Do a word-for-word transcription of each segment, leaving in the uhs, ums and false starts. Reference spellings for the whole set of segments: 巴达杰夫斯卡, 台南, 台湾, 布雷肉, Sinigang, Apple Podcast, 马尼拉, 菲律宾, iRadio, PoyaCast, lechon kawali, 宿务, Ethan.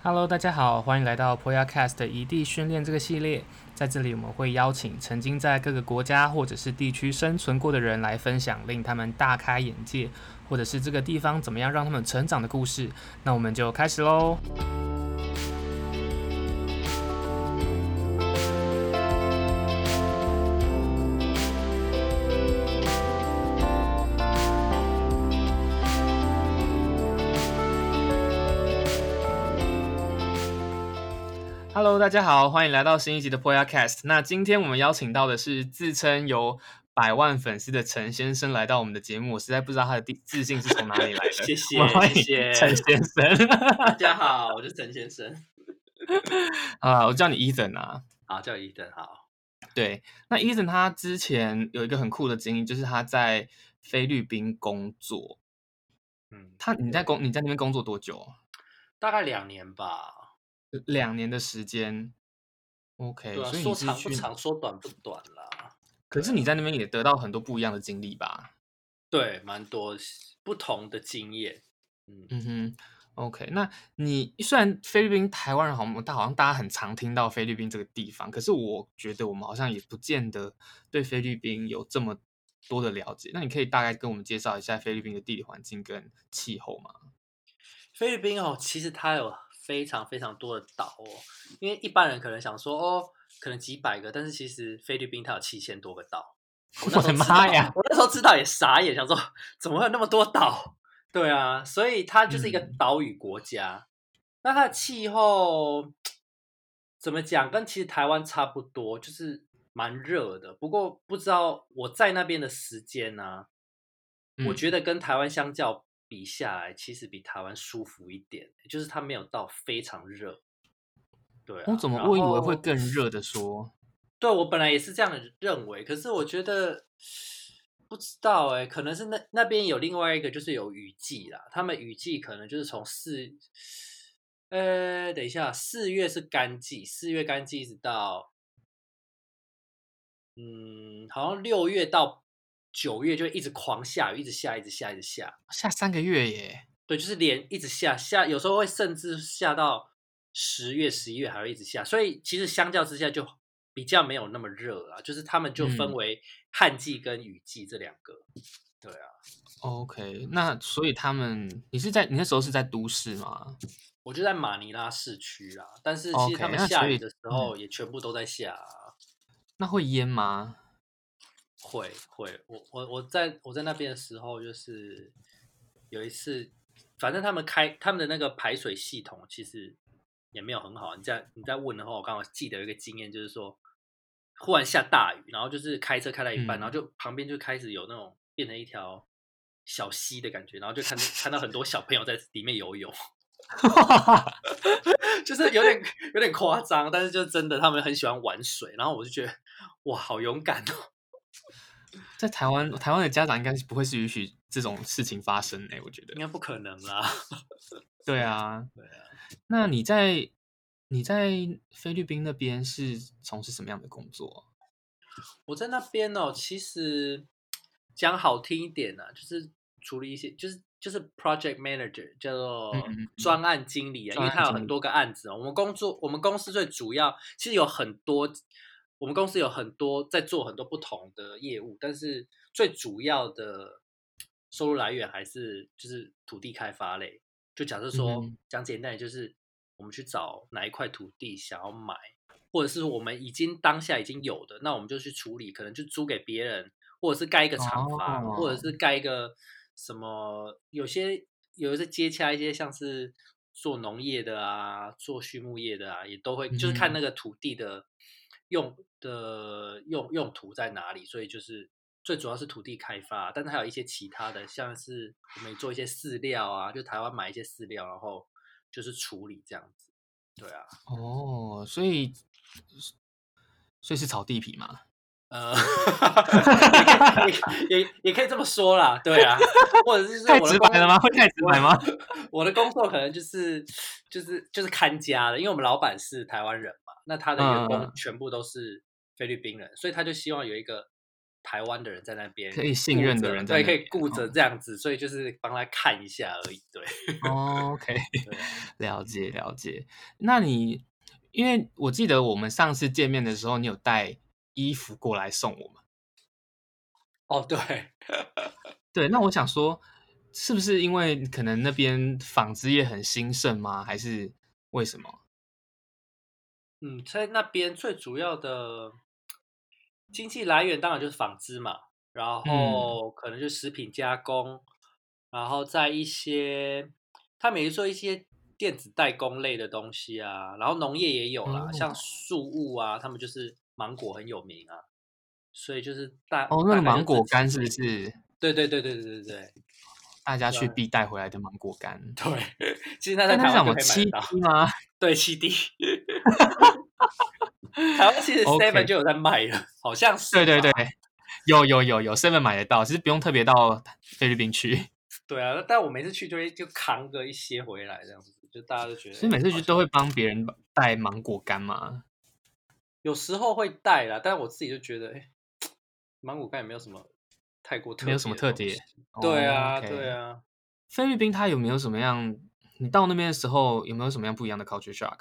Hello， 大家好，欢迎来到 PoyaCast 的移地训练这个系列。在这里，我们会邀请曾经在各个国家或者是地区生存过的人来分享令他们大开眼界，或者是这个地方怎么样让他们成长的故事。那我们就开始咯。Hello， 大家好，欢迎来到新一集的 PoyaCast。那今天我们邀请到的是自称有百万粉丝的陈先生来到我们的节目，我实在不知道他的自信是从哪里来的。谢谢，欢迎陈先生。大家好，我是陈先生。啊，我叫你 Ethan 啊。好，叫 Ethan 好。对，那 Ethan 他之前有一个很酷的经历，就是他在菲律宾工作。嗯，他你在工你在那边工作多久？大概两年吧。两年的时间 ，OK， 对、啊、所以你是说长不长，说短不短啦。可是你在那边也得到很多不一样的经历吧？对，蛮多不同的经验。嗯, 嗯哼 ，OK， 那你虽然菲律宾台湾人好像好像大家很常听到菲律宾这个地方，可是我觉得我们好像也不见得对菲律宾有这么多的了解。那你可以大概跟我们介绍一下菲律宾的地理环境跟气候吗？菲律宾哦，其实它有非常非常多的岛哦，因为一般人可能想说哦，可能几百个，但是其实菲律宾它有七千多个岛。我的妈呀！我那时候知道也傻眼，想说怎么会有那么多岛？对啊，所以它就是一个岛屿国家。嗯、那它的气候怎么讲？跟其实台湾差不多，就是蛮热的。不过不知道我在那边的时间呢、啊嗯，我觉得跟台湾相较比下来，其实比台湾舒服一点，就是它没有到非常热。对、啊，我怎么我以为会更热的说？对，我本来也是这样认为，可是我觉得不知道哎、欸，可能是那那边有另外一个，就是有雨季啦。他们雨季可能就是从四，呃，等一下，四月是干季，四月干季一直到，嗯，好像六月到九月就一直狂下雨，一直下，一直下，一直下，下三个月耶。对，就是连一直下下，有时候会甚至下到十月、十一月还会一直下，所以其实相较之下就比较没有那么热啦。就是他们就分为旱季跟雨季这两个。嗯、对啊。OK， 那所以他们，你是在你那时候是在都市吗？我就在马尼拉市区啦，但是其实他们下雨的时候也全部都在下、啊 okay, 那, 嗯、那会淹吗？会会，我我我在我在那边的时候，就是有一次，反正他们开他们的那个排水系统其实也没有很好。你在你在问的话，我刚好记得有一个经验，就是说忽然下大雨，然后就是开车开到一半，嗯、然后就旁边就开始有那种变成一条小溪的感觉，然后就看看到很多小朋友在里面游泳，就是有点有点夸张，但是就真的他们很喜欢玩水，然后我就觉得哇，好勇敢哦。在台湾，台湾的家长应该不会是允许这种事情发生诶、欸，我觉得应该不可能啦。对啊，对啊。那你在你在菲律宾那边是从事什么样的工作？我在那边哦，其实讲好听一点呢、啊，就是处理一些，就是就是 project manager， 叫做专案经理啊，嗯嗯嗯因为它有很多个案子、哦。我们工作，我们公司最主要其实有很多。我们公司有很多在做很多不同的业务，但是最主要的收入来源还是就是土地开发类。就假设说、嗯、讲简单，就是我们去找哪一块土地想要买，或者是我们已经当下已经有的，那我们就去处理，可能就租给别人，或者是盖一个厂房，哦、或者是盖一个什么，有些有些接洽一些像是做农业的啊，做畜牧业的啊，也都会、嗯、就是看那个土地的。用的用用途在哪里？所以就是最主要是土地开发，但是还有一些其他的，像是我们做一些饲料啊，就台湾买一些饲料，然后就是处理这样子。对啊。哦，所以所以是炒地皮嘛？呃，也也也可以这么说啦。对啊，或者是太直白了吗？会太直白吗？我的工作可能就是就是就是看家的，因为我们老板是台湾人嘛。那他的员工全部都是菲律宾人、嗯，所以他就希望有一个台湾的人在那边可以信任的人在那边，对，可以顾着这样子、哦、所以就是帮他看一下而已，对、哦、OK 对，了解了解。那你因为我记得我们上次见面的时候你有带衣服过来送我们哦，对对，那我想说是不是因为可能那边纺织业很兴盛吗？还是为什么？嗯，在那边最主要的经济来源当然就是纺织嘛，然后可能就食品加工、嗯、然后在一些他们也做一些电子代工类的东西啊，然后农业也有啦、嗯、像树物啊，他们就是芒果很有名啊，所以就是大哦，那个芒果干是不是？对对对对对对对，大家去必带回来的芒果干。对，其实那在台湾就可以买得到。七 D 吗？对，七 D。台湾其实 Seven 就有在卖了， okay. 好像是。对对对，有有有有 Seven 买得到，其实不用特别到菲律宾去。对啊，但我每次去就会就扛个一些回来，这样子，就大家都觉得。所以每次去都会帮别人带芒果干嘛？有时候会带啦，但我自己就觉得，哎，芒果干也没有什么。泰国特没有什么特别，对啊、oh, okay. 对啊。菲律宾它有没有什么样？你到那边的时候有没有什么样不一样的 culture shock？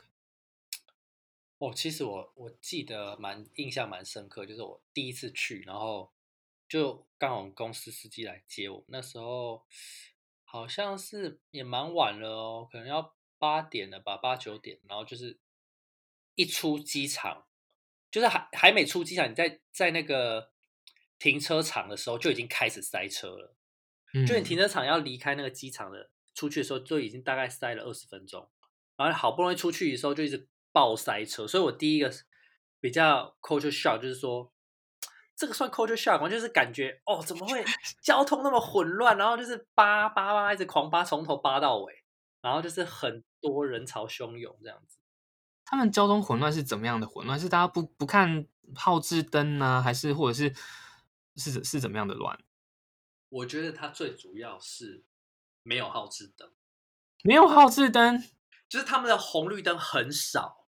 哦，其实我我记得蛮印象蛮深刻，就是我第一次去，然后就刚好我们公司司机来接我，那时候好像是也蛮晚了哦，可能要八点了吧，八九点，然后就是一出机场，就是还还没出机场，你在在那个。停车场的时候就已经开始塞车了，就你停车场要离开那个机场的出去的时候就已经大概塞了二十分钟，然后好不容易出去的时候就一直爆塞车，所以我第一个比较 culture shock 就是说这个算 culture shock 就是感觉哦怎么会交通那么混乱，然后就是扒扒扒一直狂扒，从头扒到尾，然后就是很多人潮汹涌这样子。他们交通混乱是怎么样的混乱？是大家不不看号志灯啊，还是或者是是是怎么样的乱？我觉得它最主要是没有号志灯，没有号志灯，就是他们的红绿灯很少，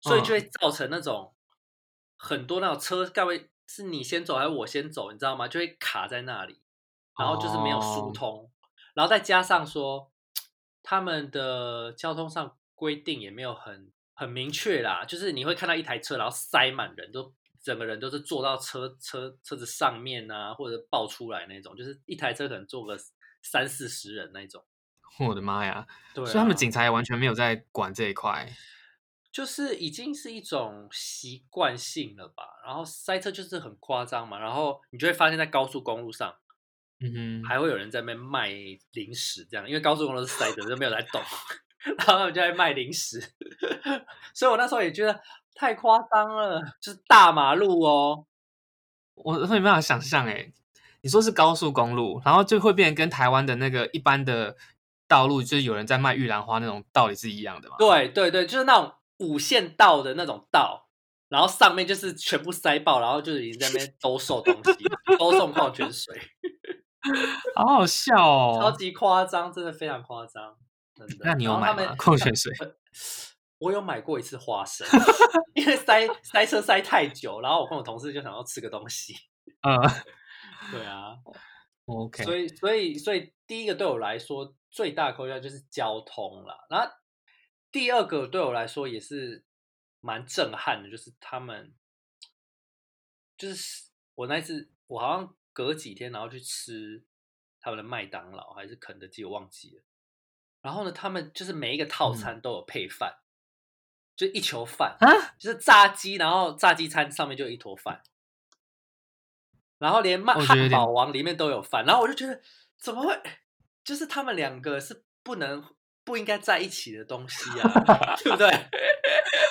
所以就会造成那种、嗯、很多那种车，该不会是你先走还是我先走？你知道吗？就会卡在那里，然后就是没有疏通，哦、然后再加上说他们的交通上规定也没有很很明确啦，就是你会看到一台车，然后塞满人都。整个人都是坐到 车, 车, 车子上面啊，或者爆出来那种，就是一台车可能坐个三四十人那种。我的妈呀！对啊，所以他们警察也完全没有在管这一块，就是已经是一种习惯性了吧。然后塞车就是很夸张嘛，然后你就会发现在高速公路上，嗯哼，还会有人在那边卖零食这样，因为高速公路是塞着，就没有在动，然后他们就在卖零食。所以我那时候也觉得。太夸张了，就是大马路哦，我没办法想象哎。你说是高速公路，然后就会变成跟台湾的那个一般的道路，就是有人在卖玉兰花那种道理是一样的嘛？对对对，就是那种五线道的那种道，然后上面就是全部塞爆，然后就是已经在那边兜售东西，兜售矿泉水，好好笑哦，超级夸张，真的非常夸张，真的。那你有买吗？矿泉水？我有买过一次花生，因为 塞, 塞车塞太久，然后我跟我同事就想要吃个东西。嗯、uh, ，对啊 ，OK。所以，所以，所以第一个对我来说最大的扣掉就是交通啦。然后第二个对我来说也是蛮震撼的，就是他们，就是我那次我好像隔几天然后去吃他们的麦当劳还是肯德基，我忘记了。然后呢，他们就是每一个套餐都有配饭。嗯，就一球饭，就是炸鸡，然后炸鸡餐上面就有一坨饭，然后连麦汉堡王里面都有饭，然后我就觉得怎么会，就是他们两个是不能不应该在一起的东西啊，对不对？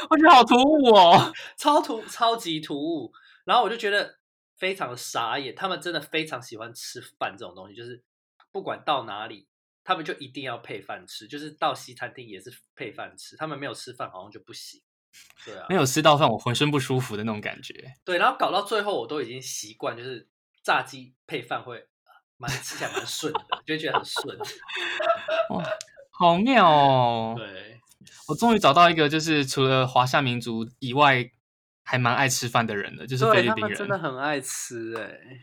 我觉得好突兀哦，超突，超级突兀。然后我就觉得非常的傻眼，他们真的非常喜欢吃饭这种东西，就是不管到哪里。他们就一定要配饭吃，就是到西餐厅也是配饭吃，他们没有吃饭好像就不行。对啊，没有吃到饭我浑身不舒服的那种感觉。对，然后搞到最后我都已经习惯，就是炸鸡配饭会蛮吃起来蛮顺的，就会觉得很顺。哇，好妙哦！对，我终于找到一个就是除了华夏民族以外还蛮爱吃饭的人的，就是菲律宾人，对，他们真的很爱吃哎、欸。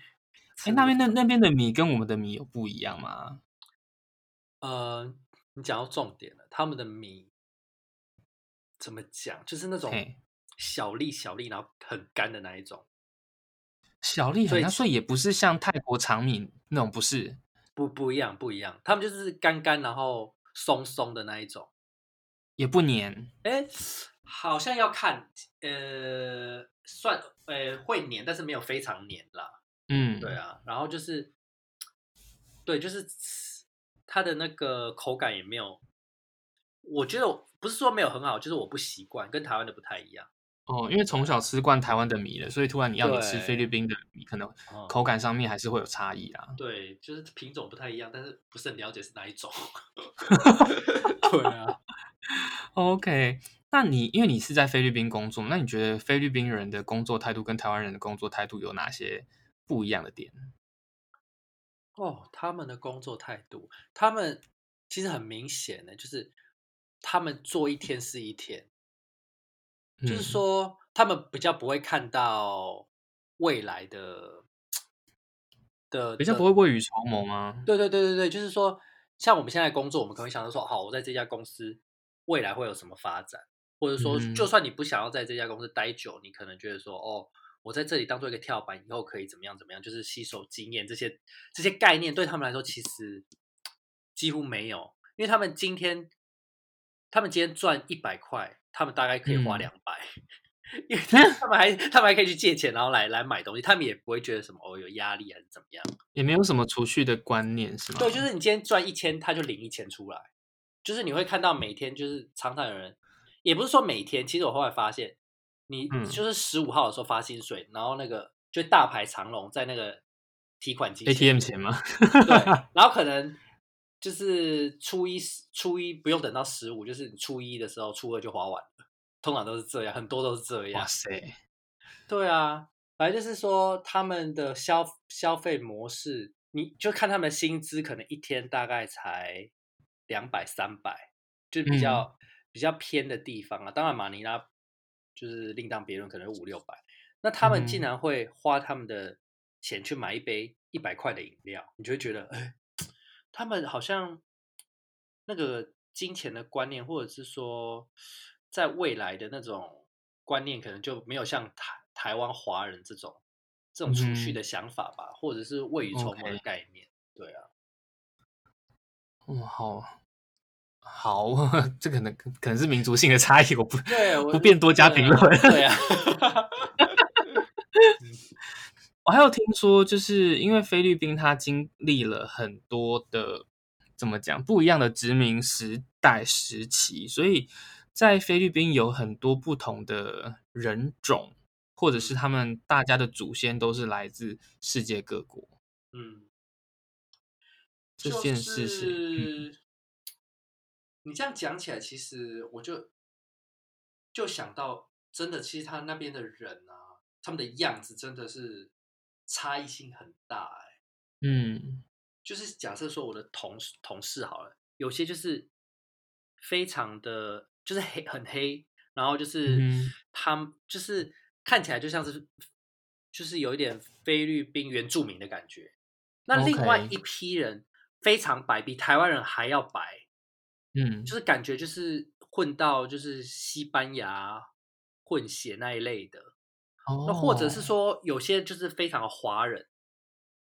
哎，那边那那边的米跟我们的米有不一样吗？呃，你讲到重点了，他们的米怎么讲？就是那种小粒小粒，然后很干的那一种。小粒很干，所以也不是像泰国长米那种，不是？不不一样，不一样。他们就是干干，然后松松的那一种，也不黏。哎，好像要看，呃，算呃会黏，但是没有非常黏啦。嗯，对啊，然后就是，对，就是它的那个口感也没有，我觉得我不是说没有很好，就是我不习惯，跟台湾的不太一样。哦，因为从小吃惯台湾的米了，所以突然你要你吃菲律宾的米，可能口感上面还是会有差异啦、嗯。对，就是品种不太一样，但是不是很了解是哪一种。对啊 ，OK。那你因为你是在菲律宾工作，那你觉得菲律宾人的工作态度跟台湾人的工作态度有哪些不一样的点？哦，他们的工作态度，他们其实很明显的，就是他们做一天是一天、嗯，就是说他们比较不会看到未来的的，比较不会未雨绸缪吗？对对对对对，就是说像我们现在工作，我们可能想到说，好，我在这家公司未来会有什么发展，或者说，就算你不想要在这家公司待久，你可能觉得说，哦。我在这里当做一个跳板，以后可以怎么样怎么样，就是吸收经验，这些这些概念对他们来说其实几乎没有，因为他们今天他们今天赚一百块，他们大概可以花两百、嗯，因为他们还他们还可以去借钱，然后来来买东西，他们也不会觉得什么哦有压力还是怎么样，也没有什么储蓄的观念是吗？对，就是你今天赚一千，他就领一千出来，就是你会看到每天就是常常有人，也不是说每天，其实我后来发现。你就是十五号的时候发薪水、嗯，然后那个就大排长龙在那个提款机 A T M 前吗？对，然后可能就是初一初一不用等到十五，就是你初一的时候，初二就花完了，通常都是这样，很多都是这样。哇塞！对啊，反正就是说他们的消消费模式，你就看他们的薪资，可能一天大概才两百三百，就比较、嗯、比较偏的地方啊。当然马尼拉。就是另当别论，可能五六百。那他们竟然会花他们的钱去买一杯一百块的饮料，你就会觉得，哎，他们好像那个金钱的观念，或者是说在未来的那种观念，可能就没有像台台湾华人这种这种储蓄的想法吧，嗯、或者是未雨绸缪的概念。Okay. 对啊，嗯，好。好，这可能可能是民族性的差异，我不对我不便多加评论。对啊，我还有听说，就是因为菲律宾它经历了很多的怎么讲不一样的殖民时代时期，所以在菲律宾有很多不同的人种，或者是他们大家的祖先都是来自世界各国。嗯，这件事是。就是嗯你这样讲起来，其实我就就想到，真的，其实他那边的人啊，他们的样子真的是差异性很大、欸、嗯，就是假设说我的同同事好了，有些就是非常的，就是黑很黑，然后就是、嗯、他们就是看起来就像是就是有一点菲律宾原住民的感觉。那另外一批人非常白，比台湾人还要白。嗯，就是感觉就是混到就是西班牙混血那一类的，哦、那或者是说有些就是非常的华人，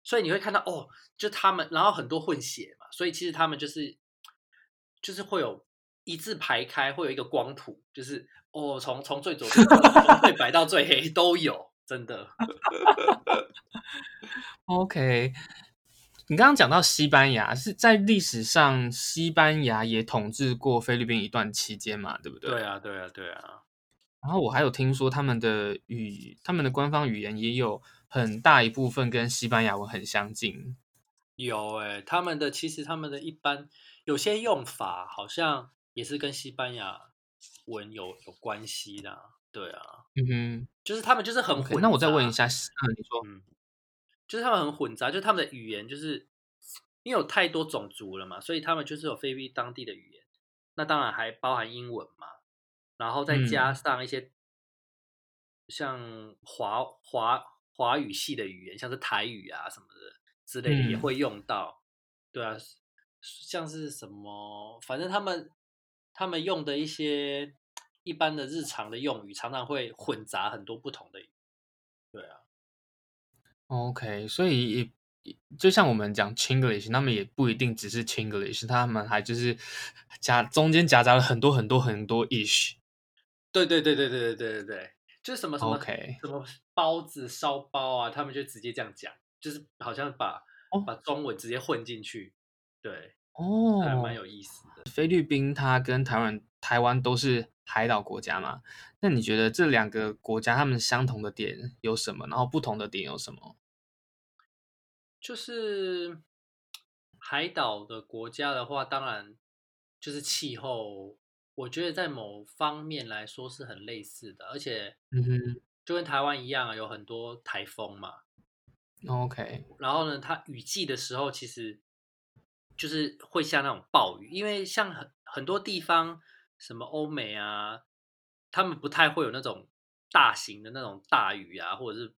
所以你会看到哦，就他们，然后很多混血嘛，所以其实他们就是就是会有一字排开，会有一个光谱，就是哦，从从最左边从最白到最黑都有，真的。OK。你刚刚讲到西班牙，是在历史上西班牙也统治过菲律宾一段期间嘛，对不对？对啊，对啊，对啊。然后我还有听说他们的语，他们的官方语言也有很大一部分跟西班牙文很相近。有哎、欸，他们的其实他们的一般有些用法好像也是跟西班牙文有有关系的、啊，对啊。嗯哼，就是他们就是很混杂。Okay, 那我再问一下，嗯，你说。嗯就是他们很混杂，就是他们的语言，就是因为有太多种族了嘛，所以他们就是有菲律宾当地的语言，那当然还包含英文嘛，然后再加上一些像华华华语系的语言，像是台语啊什么的之类的也会用到、嗯、对啊，像是什么反正他们他们用的一些一般的日常的用语常常会混杂很多不同的语言。对啊 OK， 所以就像我们讲 Chinglish， 他们也不一定只是 Chinglish， 他们还就是夹中间夹杂了很多很多很多 ish。 对对对对对对对对，就是什么什么、okay. 什么包子烧包啊，他们就直接这样讲，就是好像把、oh. 把中文直接混进去。对哦，还蛮有意思的。菲律宾它跟台湾台湾都是海岛国家嘛，那你觉得这两个国家他们相同的点有什么，然后不同的点有什么？就是海岛的国家的话，当然就是气候，我觉得在某方面来说是很类似的，而且就跟台湾一样、啊、有很多台风嘛。 OK， 然后呢它雨季的时候其实就是会下那种暴雨，因为像 很, 很多地方什么欧美啊，他们不太会有那种大型的那种大雨啊，或者是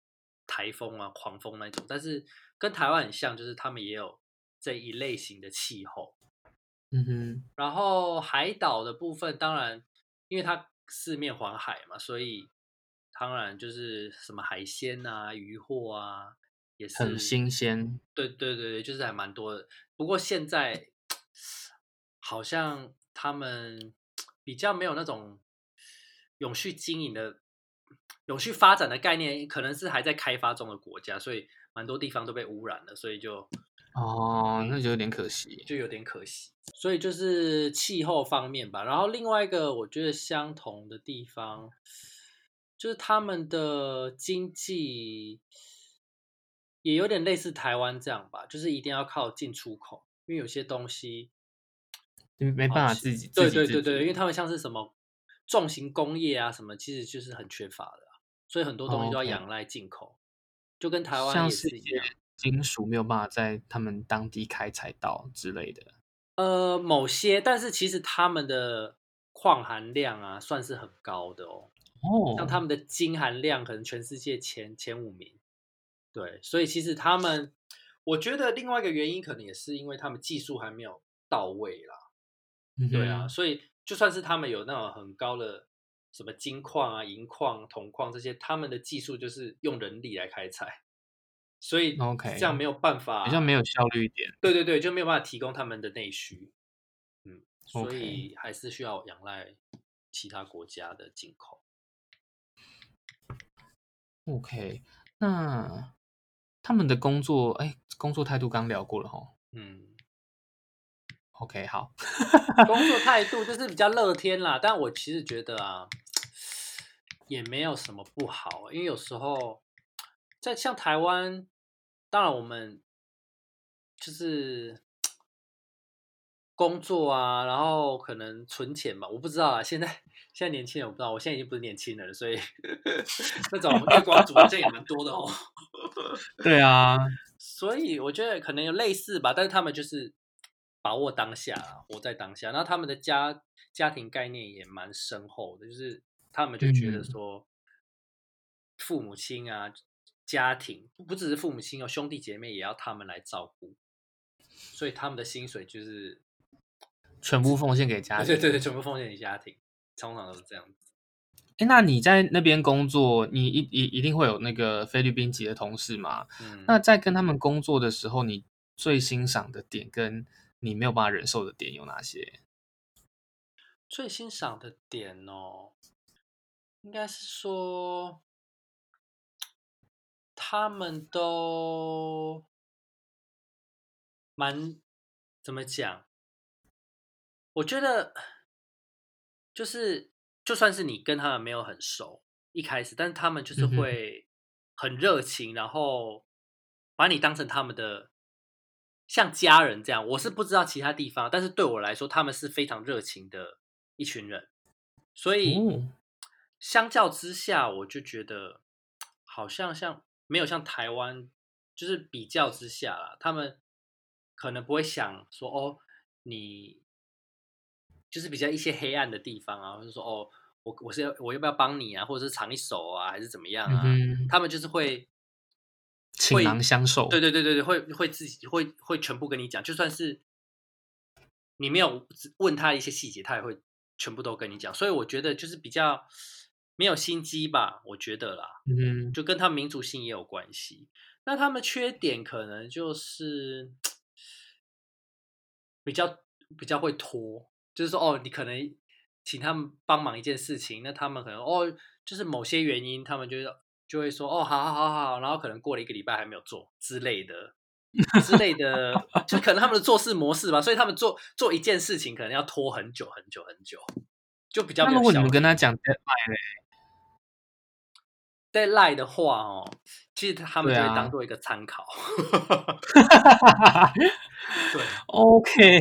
台风啊狂风那种，但是跟台湾很像，就是他们也有这一类型的气候。嗯哼，然后海岛的部分当然因为它四面环海嘛，所以当然就是什么海鲜啊渔获啊也是很新鲜。对对对，就是还蛮多的。不过现在好像他们比较没有那种永续经营的永续发展的概念，可能是还在开发中的国家，所以蛮多地方都被污染了，所以就哦，那就有点可惜，就有点可惜。所以就是气候方面吧。然后另外一个我觉得相同的地方就是他们的经济也有点类似台湾这样吧，就是一定要靠进出口，因为有些东西没办法自己、哦、对对对对，因为他们像是什么重型工业啊什么，其实就是很缺乏的、啊、所以很多东西都要仰赖进口、哦 okay、就跟台湾也是一样，像是金属没有办法在他们当地开采到之类的。呃，某些，但是其实他们的矿含量啊算是很高的哦。哦，像他们的金含量可能全世界前前五名。对，所以其实他们，我觉得另外一个原因可能也是因为他们技术还没有到位啦。嗯、对啊，所以就算是他们有那种很高的什么金矿啊银矿铜矿这些，他们的技术就是用人力来开采，所以这样没有办法、okay. 比较没有效率一点。对对对，就没有办法提供他们的内需、嗯 okay. 所以还是需要仰赖其他国家的进口。 OK， 那他们的工作哎，工作态度刚聊过了齁。嗯OK， 好，工作态度就是比较乐天啦，但我其实觉得啊，也没有什么不好，因为有时候在像台湾，当然我们就是工作啊，然后可能存钱嘛，我不知道啊，现在现在年轻人我不知道，我现在已经不是年轻人了，所以那种月光族好像也蛮多的哦。对啊，所以我觉得可能有类似吧，但是他们就是。把握当下、啊、活在当下，然后他们的家家庭概念也蛮深厚的，就是他们就觉得说父母亲啊家庭不只是父母亲哦，兄弟姐妹也要他们来照顾，所以他们的薪水就是全部奉献给家庭。对对对，全部奉献给家庭，通常都是这样子。诶，那你在那边工作，你一一定会有那个菲律宾籍的同事嘛、嗯、那在跟他们工作的时候，你最欣赏的点跟你没有办法忍受的点有哪些？最欣赏的点哦，应该是说他们都蛮怎么讲？我觉得就是就算是你跟他们没有很熟一开始，但是他们就是会很热情、嗯、然后把你当成他们的像家人这样。我是不知道其他地方，但是对我来说他们是非常热情的一群人，所以、哦、相较之下我就觉得好像像没有像台湾，就是比较之下啦，他们可能不会想说哦你就是比较一些黑暗的地方啊，或者说哦我我是要我要不要帮你啊，或者是尝一手啊，还是怎么样啊？嗯、他们就是会倾囊相授，对对对对对，会会自己会会全部跟你讲，就算是你没有问他一些细节，他也会全部都跟你讲。所以我觉得就是比较没有心机吧，我觉得啦，嗯，就跟他民族性也有关系。那他们缺点可能就是比较比较会拖，就是说哦，你可能请他们帮忙一件事情，那他们可能哦，就是某些原因，他们就就会说哦，好好好好，然后可能过了一个礼拜还没有做之类的之类的，就可能他们的做事模式吧，所以他们做做一件事情可能要拖很久很久很久，就比较没有效率。那如果你们跟他讲 deadline 呢 ？deadline 的话哦，其实他们就会当做一个参考。对 ，OK。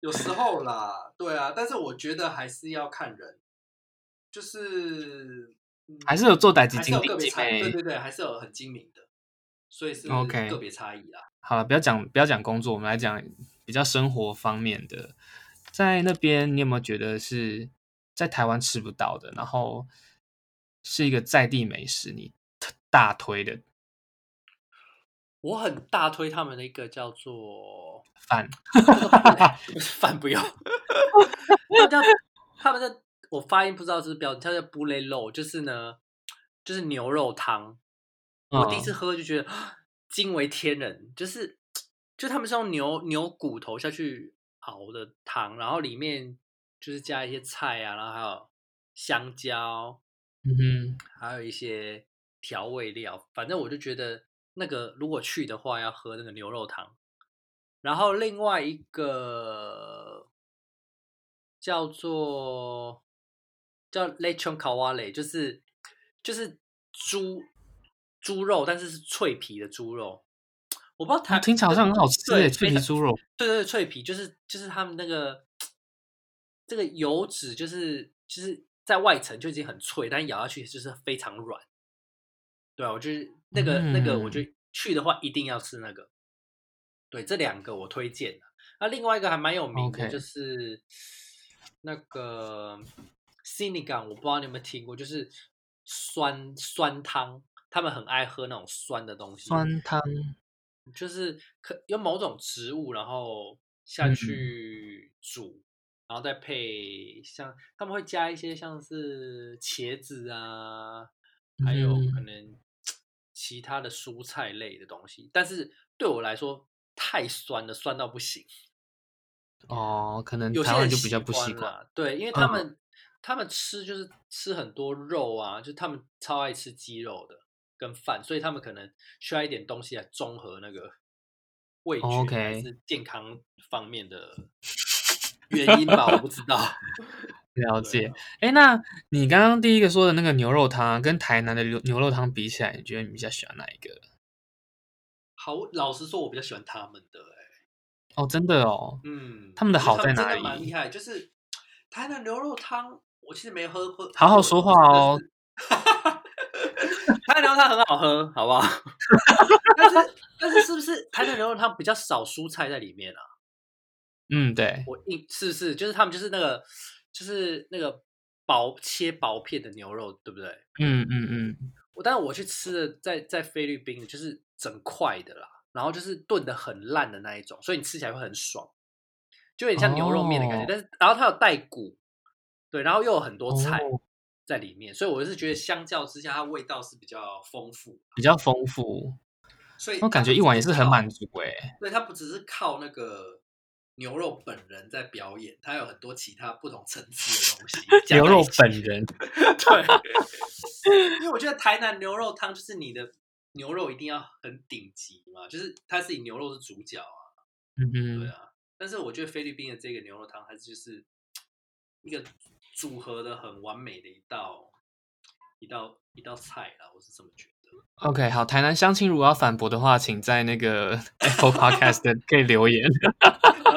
有时候啦，对啊，但是我觉得还是要看人，就是、嗯、还是有做代志精明，对对对，还是有很精明的，所以是个别差异啦。Okay. 好了，不要讲不要讲工作，我们来讲比较生活方面的。在那边，你有没有觉得是在台湾吃不到的，然后是一个在地美食，你大推的？我很大推他们的一个叫做饭，不是饭不用他们叫他们的我发音不知道是不是标准，叫叫布雷肉，就是呢，就是牛肉汤。我第一次喝就觉得、嗯、惊为天人，就是就他们是用牛牛骨头下去熬的汤，然后里面就是加一些菜啊，然后还有香蕉，嗯哼，还有一些调味料，反正我就觉得。那个如果去的话要喝那个牛肉汤，然后另外一个叫做叫 lechon kawali， 就是就是猪猪肉，但是是脆皮的猪肉，我不知道台、啊、听起来好像很好吃耶，脆皮猪肉，对对对，脆皮就是就是他们那个这个油脂就是就是在外层就已经很脆，但咬下去就是非常软。对啊，我就是那个那个，我就去的话一定要吃那个。嗯、对，这两个我推荐的。那、啊、另外一个还蛮有名的， okay. 就是那个 Sinigang， 我不知道你有没有听过，就是酸酸汤，他们很爱喝那种酸的东西。酸汤就是可有某种植物，然后下去煮，嗯、然后再配像他们会加一些像是茄子啊，还有可能。其他的蔬菜类的东西，但是对我来说太酸了，酸到不行。哦，可能台湾就比较不习惯。对，因为他们、嗯、他们吃就是吃很多肉啊，就他们超爱吃鸡肉的跟饭，所以他们可能需要一点东西来综合那个味觉、哦 okay、还是健康方面的原因吧，我不知道。了解，哎，那你刚刚第一个说的那个牛肉汤跟台南的牛肉汤比起来，你觉得你比较喜欢哪一个？好，老实说，我比较喜欢他们的、欸，哎，哦，真的哦，嗯，他们的好在哪里？真的蛮厉害，就是台南牛肉汤，我其实没喝过。好好说话哦，台南牛肉汤很好喝，好不好？但是，但是是不是台南牛肉汤比较少蔬菜在里面啊？嗯，对，我印是不是就是他们就是那个。就是那个薄切薄片的牛肉，对不对？嗯嗯嗯。我但是我去吃的在在菲律宾，就是整块的啦，然后就是炖的很烂的那一种，所以你吃起来会很爽，就有点像牛肉面的感觉。哦、但是然后它有带骨，对，然后又有很多菜在里面，哦、所以我是觉得相较之下，它味道是比较丰富，比较丰富。所以我感觉一碗也是很满足哎、欸。对，它不只是靠那个。牛肉本人在表演，它有很多其他不同层次的东西。牛肉本人，对，因为我觉得台南牛肉汤就是你的牛肉一定要很顶级嘛，就是它是以牛肉是主角啊，嗯嗯，对啊。但是我觉得菲律宾的这个牛肉汤，它就是一个组合的很完美的一道一道一道菜啦，我是这么觉得。OK， 好，台南乡亲如果要反驳的话，请在那个 Apple Podcast 的可以留言，然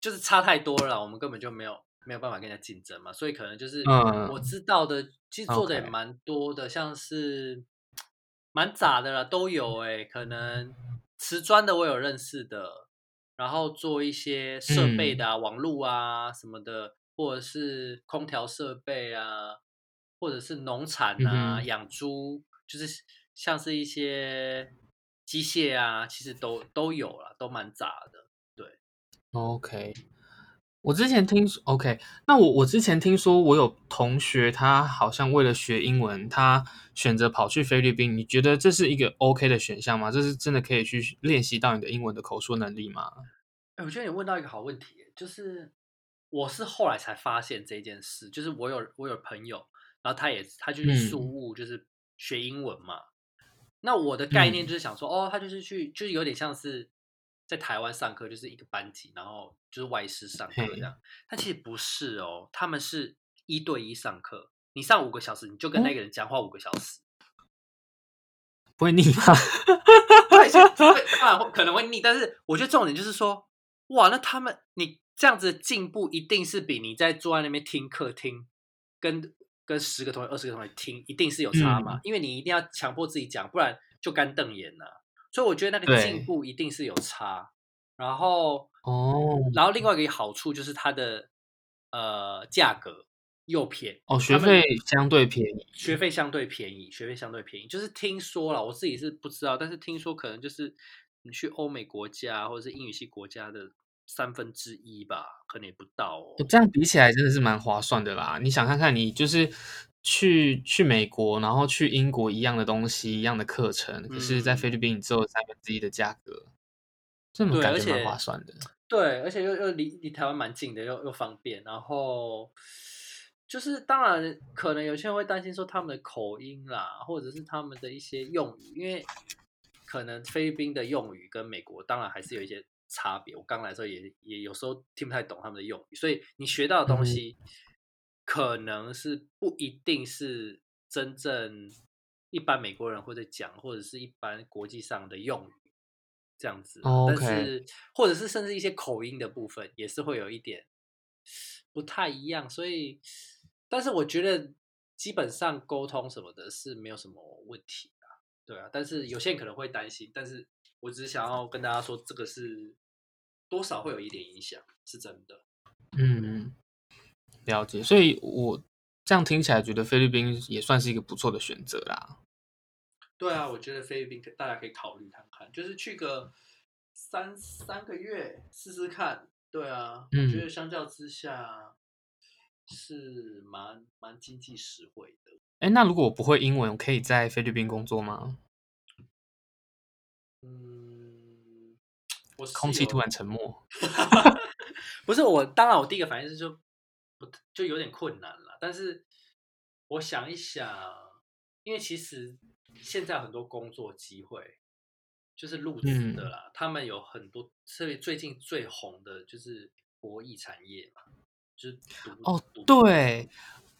就是差太多了，我们根本就没有没有办法跟人家竞争嘛，所以可能就是、嗯、我知道的，其实做的也蛮多的， okay. 像是蛮杂的啦，都有哎、欸，可能瓷砖的我有认识的，然后做一些设备的啊、嗯、网路啊什么的，或者是空调设备啊，或者是农产啊、嗯、养猪，就是像是一些机械啊，其实都都有啦，都蛮杂的。对 ，OK， 我之前听说 ，OK， 那我我之前听说我有同学，他好像为了学英文，他选择跑去菲律宾。你觉得这是一个 OK 的选项吗？这是真的可以去练习到你的英文的口说能力吗？欸、我觉得你问到一个好问题，就是我是后来才发现这件事，就是我有我有朋友，然后他也他就是宿务、嗯，就是学英文嘛。那我的概念就是想说、嗯、哦，他就是去就是有点像是在台湾上课，就是一个班级，然后就是外师上课这样。但其实不是哦，他们是一对一上课，你上五个小时，你就跟那个人讲话五个小时，不会腻吗？对，可能会腻，但是我觉得重点就是说，哇，那他们你这样子的进步一定是比你在坐在那边听课听跟跟十个同学、二十个同学听，一定是有差嘛、嗯？因为你一定要强迫自己讲，不然就干瞪眼了、啊。所以我觉得那个进步一定是有差。然后哦，然后另外一个好处就是它的呃价格又便宜哦，学费相对便宜，学费相对便宜，学费相对便宜。就是听说了，我自己是不知道，但是听说可能就是你去欧美国家或者是英语系国家的三分之一吧，可能也不到哦。这样比起来真的是蛮划算的啦！你想看看，你就是去去美国，然后去英国一样的东西，一样的课程，可是在菲律宾你只有三分之一的价格，这么感觉蛮划算的。对，而且又又离离台湾蛮近的，又又方便。然后就是，当然可能有些人会担心说他们的口音啦，或者是他们的一些用语，因为可能菲律宾的用语跟美国当然还是有一些差别，我刚来的时候也也有时候听不太懂他们的用语，所以你学到的东西可能是不一定是真正一般美国人或者讲，或者是一般国际上的用语这样子。Oh, okay. 但是或者是甚至一些口音的部分也是会有一点不太一样，所以但是我觉得基本上沟通什么的是没有什么问题啊，对啊，但是有些人可能会担心，但是我只是想要跟大家说，这个是。多少会有一点影响，是真的。嗯，了解。所以我这样听起来觉得菲律宾也算是一个不错的选择啦。对啊，我觉得菲律宾大家可以考虑看看，就是去个三三个月试试看。对啊，嗯、我觉得相较之下是蛮蛮经济实惠的。哎，那如果我不会英文，我可以在菲律宾工作吗？嗯。空气突然沉默，不是我，当然我第一个反应是就就有点困难了，但是我想一想，因为其实现在有很多工作机会就是入职的啦、嗯，他们有很多，特别最近最红的就是博弈产业嘛，就是哦，对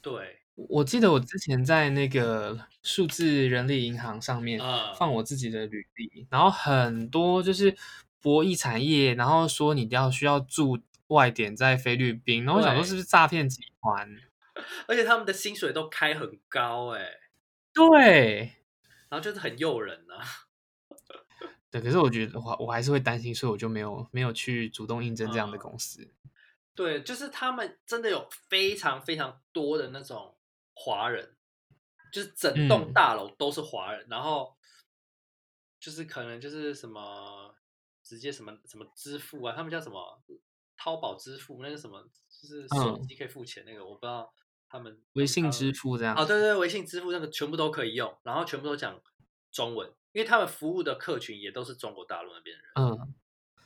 对。我记得我之前在那个数字人力银行上面放我自己的履历，嗯、然后很多就是博弈产业，然后说你要需要驻外点在菲律宾，然后我想说是不是诈骗集团？而且他们的薪水都开很高哎、欸，对，然后就是很诱人啊。对，可是我觉得我我还是会担心，所以我就没有没有去主动应征这样的公司、嗯。对，就是他们真的有非常非常多的那种。华人就是整栋大楼都是华人、嗯，然后就是可能就是什么直接什么什么支付啊，他们叫什么淘宝支付，那是什么就是手机可以付钱那个，嗯、我不知道他们微信支付这样啊、哦，对对，微信支付那个全部都可以用，然后全部都讲中文，因为他们服务的客群也都是中国大陆那边的人，嗯，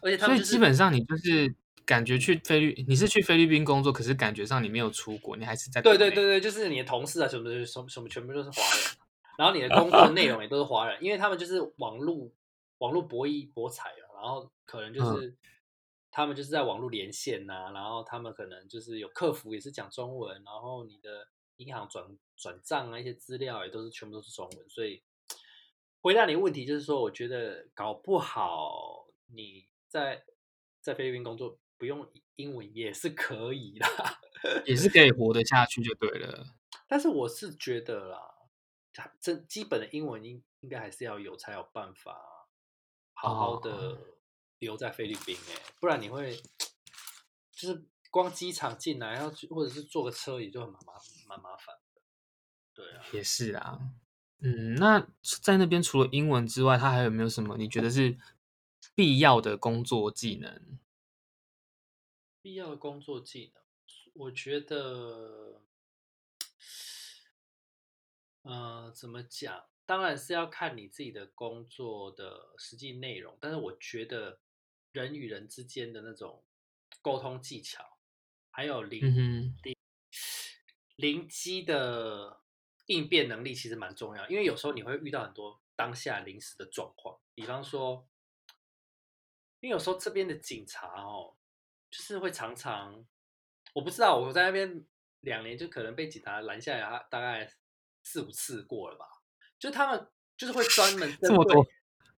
而且他们、就是、所以基本上你就是。感觉去菲律，你是去菲律宾工作，可是感觉上你没有出国，你还是在国内。对对对对，就是你的同事啊，什么什么什么，全部都是华人，然后你的工作内容也都是华人，因为他们就是网络网络博弈博彩、啊、然后可能就是他们就是在网络连线啊，然后他们可能就是有客服也是讲中文，然后你的银行转转账啊一些资料也都是全部都是中文。所以回答你的问题就是说，我觉得搞不好你在在菲律宾工作不用英文也是可以啦，也是可以活得下去就对了。但是我是觉得啦，这基本的英文应应该还是要有，才有办法好好的留在菲律宾、欸哦、不然你会就是光机场进来要或者是坐个车也就很蛮麻烦的。对啊，也是啦。嗯，那在那边除了英文之外，他还有没有什么你觉得是必要的工作技能？必要的工作技能，我觉得呃，怎么讲？当然是要看你自己的工作的实际内容，但是我觉得人与人之间的那种沟通技巧，还有灵、嗯、灵灵机的应变能力其实蛮重要，因为有时候你会遇到很多当下临时的状况，比方说，因为有时候这边的警察哦，就是会常常，我不知道，我在那边两年就可能被警察拦下来，大概四五次过了吧，就他们就是会专门针对，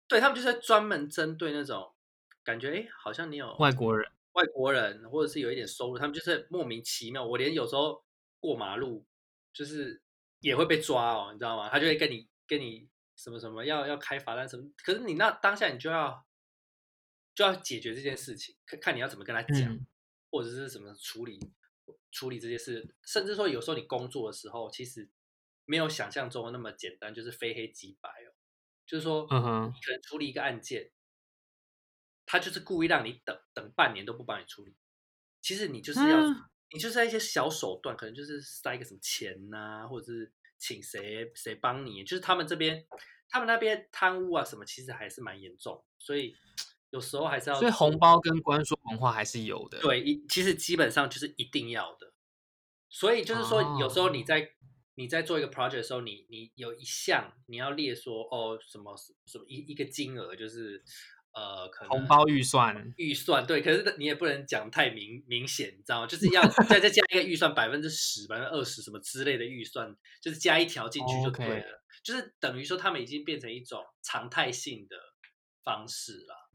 对他们就是专门针对那种感觉，哎，好像你有外国人，外国人或者是有一点收入，他们就是莫名其妙。我连有时候过马路就是也会被抓哦，你知道吗？他就会跟你跟你什么什么要要开罚单什么，可是你那当下你就要就要解决这件事情，看你要怎么跟他讲，嗯、或者是怎么处理处理这件事，甚至说有时候你工作的时候，其实没有想象中的那么简单，就是非黑即白哦。就是说，嗯、你可能处理一个案件，他就是故意让你等等半年都不帮你处理。其实你就是要，嗯、你就是要一些小手段，可能就是塞一个什么钱呐、啊，或者是请谁谁帮你。就是他们这边，他们那边贪污啊什么，其实还是蛮严重，所以有时候还是要。所以红包跟官说文化还是有的。对，其实基本上就是一定要的。所以就是说，有时候你在。哦你在做一个 project 的时候，你你有一项你要列说哦什么什么一一个金额，就是呃可能红包预算预算对，可是你也不能讲太明明显，你知道吗？就是要再再加一个预算百分之十、百分之二十什么之类的预算，就是加一条进去就对了。Okay. 就是等于说他们已经变成一种常态性的方式了，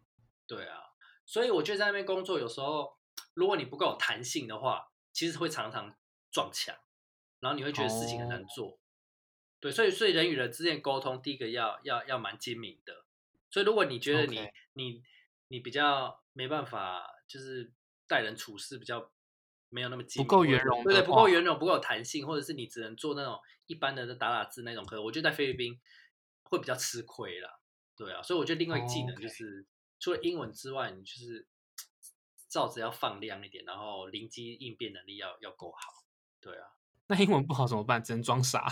对啊。所以我觉得在那边工作，有时候如果你不够有弹性的话，其实会常常撞墙。然后你会觉得事情很难做， oh. 对，所以所以人与人之间沟通，第一个要要要蛮精明的。所以如果你觉得你、okay. 你你比较没办法，就是待人处事比较没有那么精明，不够圆融，对对，不够圆融，不够有弹性，或者是你只能做那种一般的打打字那种，可能我觉得在菲律宾会比较吃亏啦，对啊。所以我觉得另外一个技能就是、oh, okay. 除了英文之外，你就是罩子要放亮一点，然后灵机应变能力要要够好，对啊。那英文不好怎么办？只能装傻。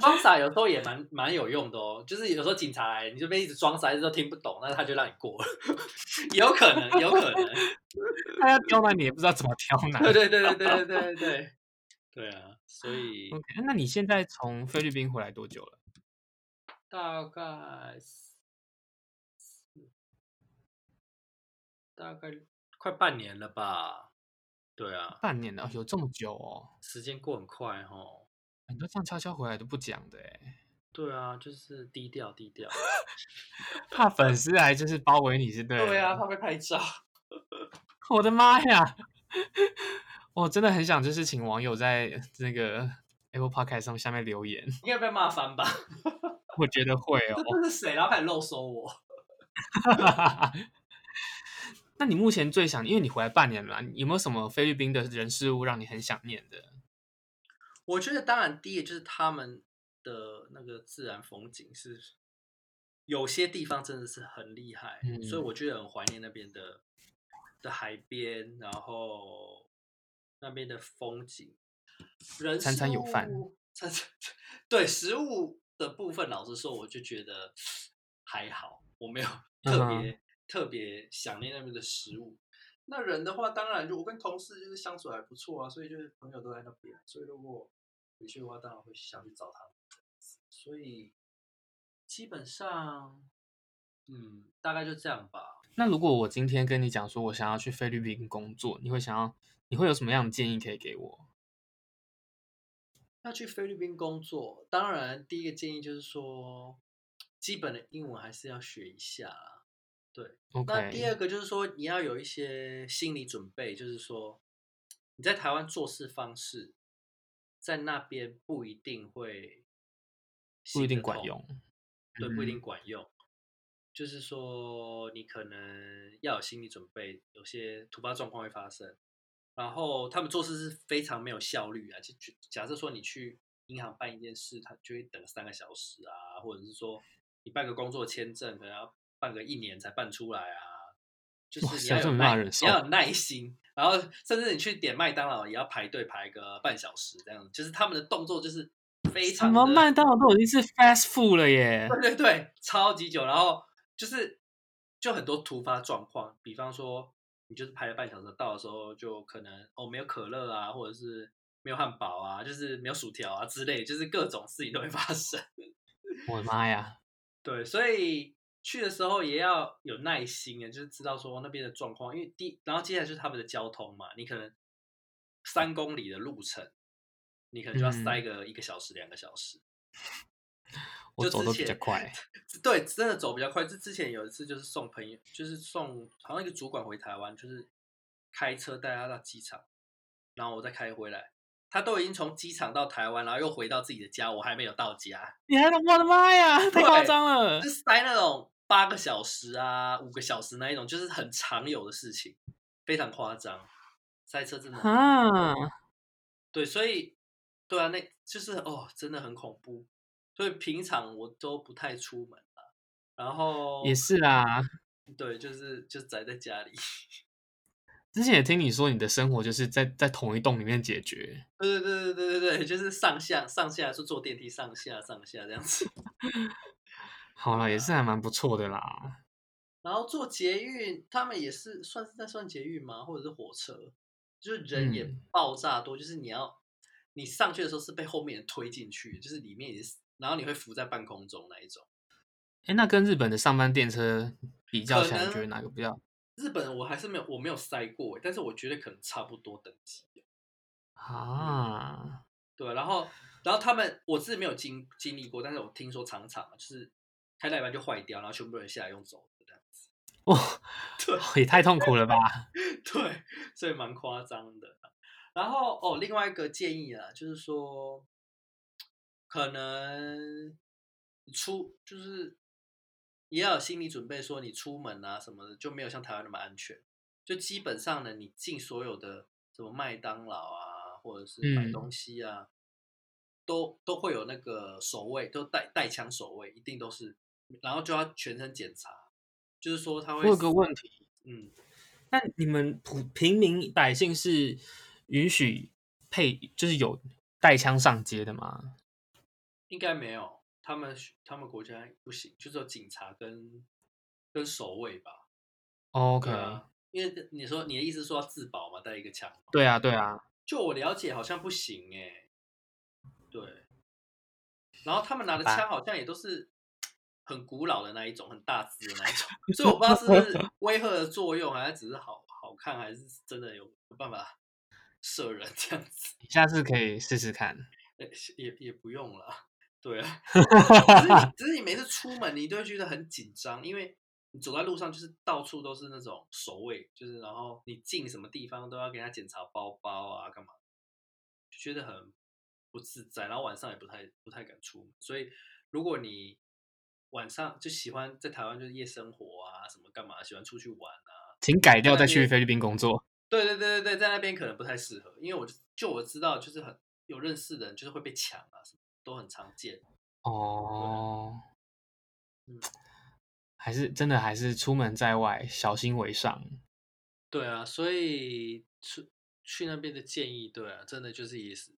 装傻有时候也蛮蛮有用的哦。就是有时候警察来，你这边一直装傻，一直都听不懂，那他就让你过了。有可能，有可能。他要刁难你，也不知道怎么刁难。对对对对对对对对。对啊，所以。Okay, 那你现在从菲律宾回来多久了？大概大概快半年了吧。对啊，半年了，有这么久哦，时间过很快哦，很多这样悄悄回来都不讲的哎。对啊，就是低调低调，怕粉丝来就是包围你是对的。对啊，怕被拍照。我的妈呀！我真的很想就是请网友在那个 Apple Podcast 上下面留言，应该被骂翻吧？我觉得会哦。这是谁？然后开始漏搜我。那你目前最想，因为你回来半年了，有没有什么菲律宾的人事物让你很想念的？我觉得当然第一就是他们的那个自然风景是有些地方真的是很厉害、嗯、所以我觉得很怀念那边的的海边，然后那边的风景，人餐餐有饭，餐餐对食物的部分，老实说我就觉得还好，我没有特别、嗯特别想念那边的食物。那人的话，当然就我跟同事就是相处还不错啊，所以就是朋友都在那边，所以如果回去的话，当然会想去找他们。所以基本上，嗯，大概就这样吧。那如果我今天跟你讲说我想要去菲律宾工作，你会想要，你会有什么样的建议可以给我？要去菲律宾工作，当然第一个建议就是说，基本的英文还是要学一下啦。对， okay. 那第二个就是说，你要有一些心理准备，就是说你在台湾做事方式，在那边不一定会，不一定管用，对，不一定管用。嗯，就是说你可能要有心理准备，有些突发状况会发生。然后他们做事是非常没有效率啊，就假设说你去银行办一件事，他就会等三个小时啊，或者是说你办个工作签证可能要办个一年才办出来啊，就是你要有耐，你要有耐心。然后甚至你去点麦当劳也要排队排个半小时这样，就是他们的动作就是非常的，什么麦当劳都已经是 fast food 了耶，对对对，超级久。然后就是就很多突发状况，比方说你就是排了半小时到的时候，就可能哦没有可乐啊，或者是没有汉堡啊，就是没有薯条啊之类，就是各种事情都会发生。我的妈呀！对，所以去的时候也要有耐心的，就是知道说那边的状况，因为第然后接下来就是他们的交通嘛，你可能三公里的路程，你可能就要塞个一个小时、嗯、两个小时。我走得比较快，对，真的走比较快。就之前有一次就是送朋友，就是送好像一个主管回台湾，就是开车带他到机场，然后我再开回来，他都已经从机场到台湾，然后又回到自己的家，我还没有到家。你还我的妈呀，太夸张了！就是塞那种八个小时啊、五个小时那一种，就是很常有的事情，非常夸张。塞车真的啊，对，所以对啊，那就是哦，真的很恐怖。所以平常我都不太出门了，然后也是啦，对，就是就宅在家里。之前也听你说，你的生活就是在在同一栋里面解决。对对对对对对，就是上下上下，就坐电梯上下上下这样子。好啦，也是还蛮不错的啦。然后坐捷运，他们也是算是在算捷运吗？或者是火车？就是人也爆炸多，嗯、就是你要你上去的时候是被后面人推进去，就是里面也是。然后你会浮在半空中那一种。哎，那跟日本的上班电车比较起来，你觉得哪个比较？日本我还是没有，我没有塞过，但是我觉得可能差不多等级。啊，嗯、对，然后然后他们我自己没有 经, 经历过，但是我听说常常就是开到一半就坏掉，然后全部人下来用走的这样子。哇、哦，对，也太痛苦了吧？对，所以蛮夸张的。然后哦，另外一个建议啊，就是说。可能出就是也要有心理准备，说你出门啊什么的就没有像台湾那么安全。就基本上呢，你进所有的什么麦当劳啊，或者是买东西啊，嗯、都都会有那个守卫，都带带枪守卫，一定都是，然后就要全身检查。就是说他会。我有个问题，嗯，那你们普平民百姓是允许配就是有带枪上街的吗？应该没有，他们他们国家不行，就是有警察跟跟守卫吧。Oh, OK，、啊、因为你说你的意思说要自保嘛，带一个枪。对啊，对啊。就我了解，好像不行哎、欸。对。然后他们拿的枪好像也都是很古老的那一种，很大支的那一种，所以我不知道是不是威吓的作用，还是只是好好看，还是真的有办法射人这样子。下次可以试试看。也也不用了。对啊，只是你，只是你每次出门，你都会觉得很紧张，因为你走在路上就是到处都是那种守卫，就是然后你进什么地方都要给他检查包包啊，干嘛，就觉得很不自在。然后晚上也不太不太敢出门，所以如果你晚上就喜欢在台湾就是夜生活啊，什么干嘛，喜欢出去玩啊，请改掉再去菲律宾工作。对对对对对，在那边可能不太适合，因为我就就我知道就是很有认识的人就是会被抢啊，什么。都很常见哦、嗯，还是真的还是出门在外小心为上。对啊，所以去去那边的建议，对啊，真的就是也是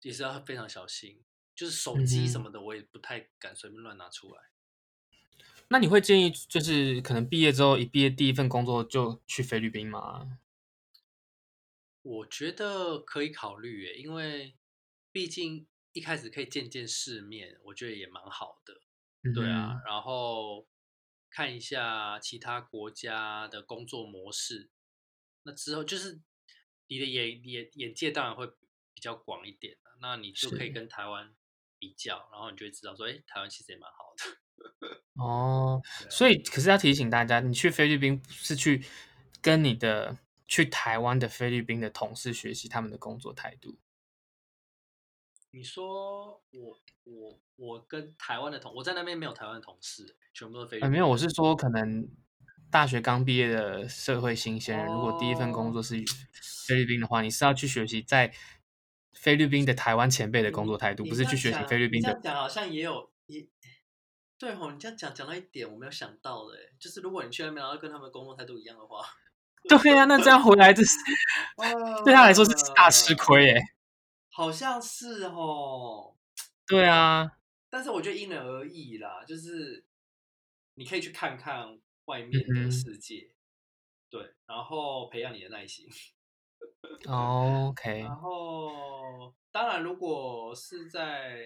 也是要非常小心，就是手机什么的我也不太敢随便乱拿出来。嗯、那你会建议就是可能毕业之后一毕业第一份工作就去菲律宾吗？我觉得可以考虑耶，因为毕竟。一开始可以见见世面，我觉得也蛮好的，对啊。嗯、然后看一下其他国家的工作模式，那之后就是你的 眼, 眼, 眼界当然会比较广一点，那你就可以跟台湾比较，然后你就会知道说，哎，台湾其实也蛮好的。哦，所以可是要提醒大家，你去菲律宾是去跟你的去台湾的菲律宾的同事学习他们的工作态度。你说我我我跟台湾的同，我在那边没有台湾的同事，全部都是菲律宾、呃。没有，我是说可能大学刚毕业的社会新鲜人，哦、如果第一份工作是菲律宾的话，你是要去学习在菲律宾的台湾前辈的工作态度，不是去学习菲律宾的。你这样讲好像也有也对哦，你这样讲讲到一点我没有想到的，就是如果你去那边然后跟他们工作态度一样的话，对啊，那这样回来这是对他来说是大吃亏哎。好像是哦，对啊，但是我觉得因人而异啦，就是你可以去看看外面的世界，嗯、对，然后培养你的耐心。哦、OK。然后，当然，如果是在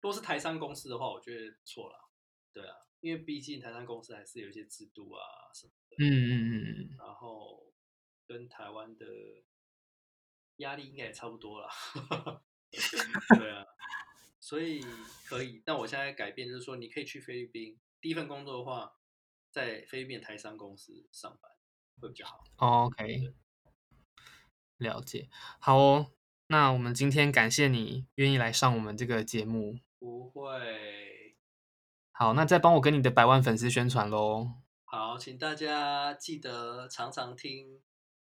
如果是台商公司的话，我觉得错了，对啊，因为毕竟台商公司还是有一些制度啊什么的，嗯嗯嗯，然后跟台湾的压力应该也差不多了，对啊，所以可以。但我现在改变就是说，你可以去菲律宾，第一份工作的话，在菲律宾台商公司上班会比较好。Oh, OK， 了解。好哦，那我们今天感谢你愿意来上我们这个节目。不会。好，那再帮我跟你的百万粉丝宣传咯。好，请大家记得常常听。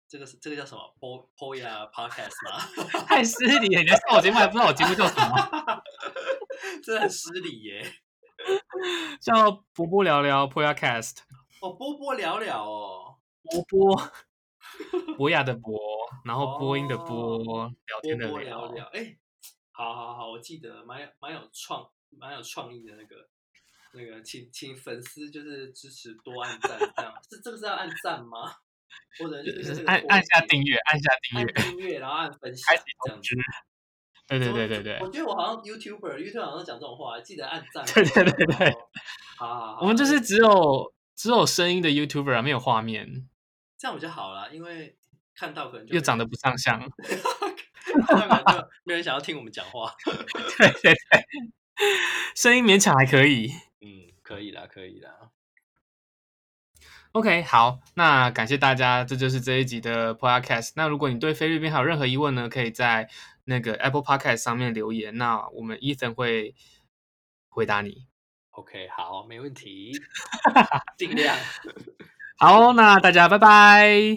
这个是这个叫什么 ？Poya Podcast 吗？太失礼了！你上我节目还不知道我节目叫什么，真的很失礼耶。叫波波聊聊 PoyaCast。哦，波波聊聊哦，波波，博雅的博，然后播音的播，哦、聊天的聊。波波聊聊，哎，好好好，我记得蛮有蛮有创蛮有创意的那个那个，请请粉丝就是支持多按赞这样。是这个是要按赞吗？或者就是按按下订阅，按下订阅，订阅，然后按分享，这样子。对对对对对。我觉得我好像 YouTuber，YouTuber YouTuber 好像讲这种话，记得按赞。对对对对。好，我们就是只有只有声音的 YouTuber 啊，没有画面。这样我就好了，因为看到可能就又长得不上相，看到可能就没人想要听我们讲话。对对对，声音勉强还可以。嗯，可以啦，可以啦。OK， 好，那感谢大家，这就是这一集的 Podcast。那如果你对菲律宾还有任何疑问呢，可以在那个 Apple Podcast 上面留言，那我们 Ethan 会回答你。OK， 好，没问题，尽量。好，那大家拜拜。